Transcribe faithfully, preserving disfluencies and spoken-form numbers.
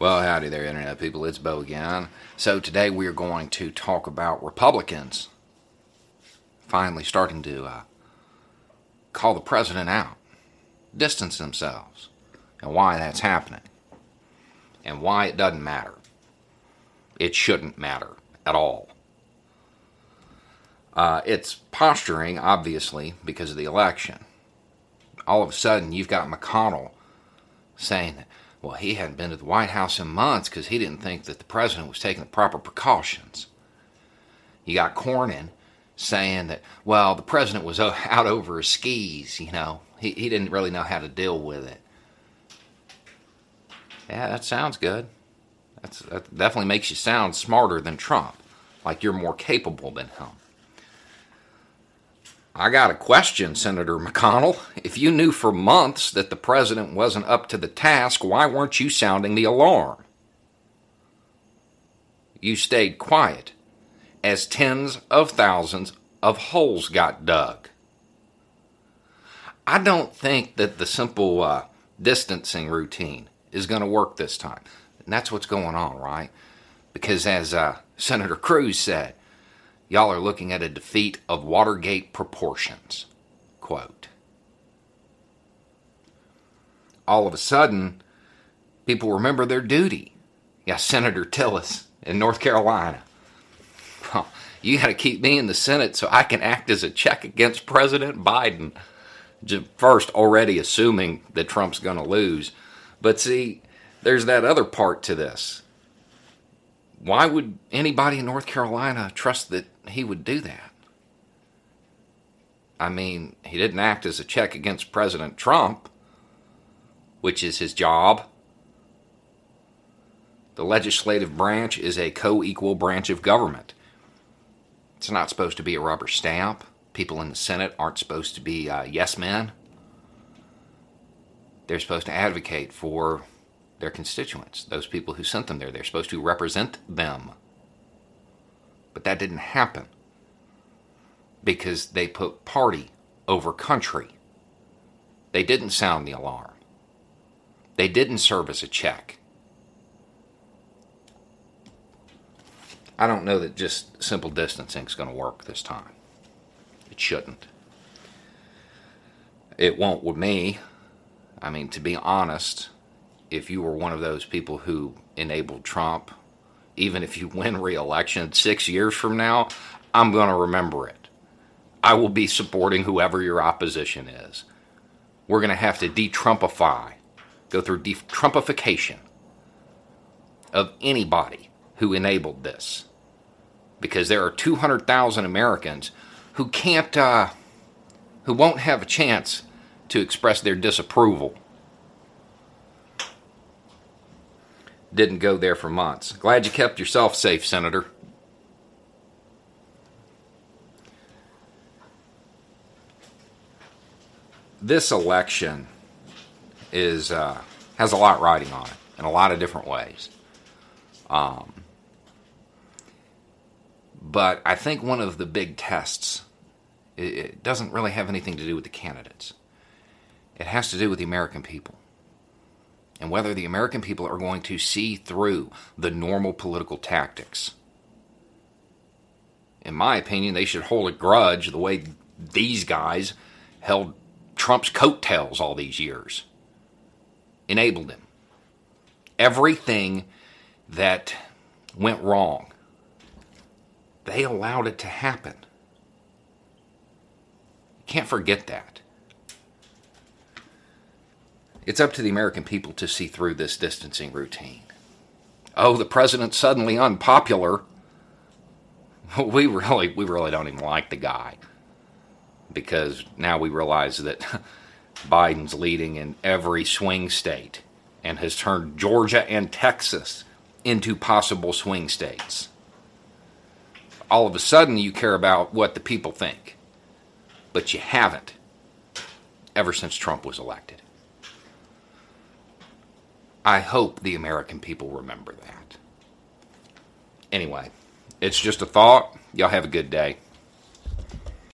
Well, howdy there, Internet people. It's Beau again. So today we are going to talk about Republicans finally starting to uh, call the president out, distance themselves, and why that's happening, and why it doesn't matter. It shouldn't matter at all. Uh, it's posturing, obviously, because of the election. All of a sudden, you've got McConnell saying that, well, he hadn't been to the White House in months because he didn't think that the president was taking the proper precautions. You got Cornyn saying that, well, the president was out over his skis, you know. He, he didn't really know how to deal with it. Yeah, that sounds good. That's, that definitely makes you sound smarter than Trump, like you're more capable than him. I got a question, Senator McConnell. If you knew for months that the president wasn't up to the task, why weren't you sounding the alarm? You stayed quiet as tens of thousands of holes got dug. I don't think that the simple uh, distancing routine is going to work this time. And that's what's going on, right? Because as uh, Senator Cruz said, y'all are looking at a defeat of Watergate proportions, quote. All of a sudden, people remember their duty. Yeah, Senator Tillis in North Carolina. Well, you got to keep me in the Senate so I can act as a check against President Biden. First, already assuming that Trump's going to lose. But see, there's that other part to this. Why would anybody in North Carolina trust that he would do that? I mean, he didn't act as a check against President Trump, which is his job. The legislative branch is a co-equal branch of government. It's not supposed to be a rubber stamp. People in the Senate aren't supposed to be uh, yes men. They're supposed to advocate for their constituents, those people who sent them there. They're supposed to represent them. But that didn't happen because they put party over country. They didn't sound the alarm. They didn't serve as a check. I don't know that just simple distancing is going to work this time. It shouldn't. It won't with me. I mean, to be honest, if you were one of those people who enabled Trump, even if you win re-election six years from now, I'm going to remember it. I will be supporting whoever your opposition is. We're going to have to de-Trumpify, go through de-Trumpification of anybody who enabled this. Because there are two hundred thousand Americans who can't, uh, who won't have a chance to express their disapproval. Didn't go there for months. Glad you kept yourself safe, Senator. This election is uh, has a lot riding on it in a lot of different ways. Um, but I think one of the big tests, it, it doesn't really have anything to do with the candidates. It has to do with the American people. And whether the American people are going to see through the normal political tactics. In my opinion, they should hold a grudge the way these guys held Trump's coattails all these years. Enabled him. Everything that went wrong, they allowed it to happen. You can't forget that. It's up to the American people to see through this distancing routine. Oh, the president's suddenly unpopular. We really, we really don't even like the guy. Because now we realize that Biden's leading in every swing state. and has turned Georgia and Texas into possible swing states. All of a sudden, you care about what the people think, but you haven't ever since Trump was elected. I hope the American people remember that. Anyway, it's just a thought. Y'all have a good day.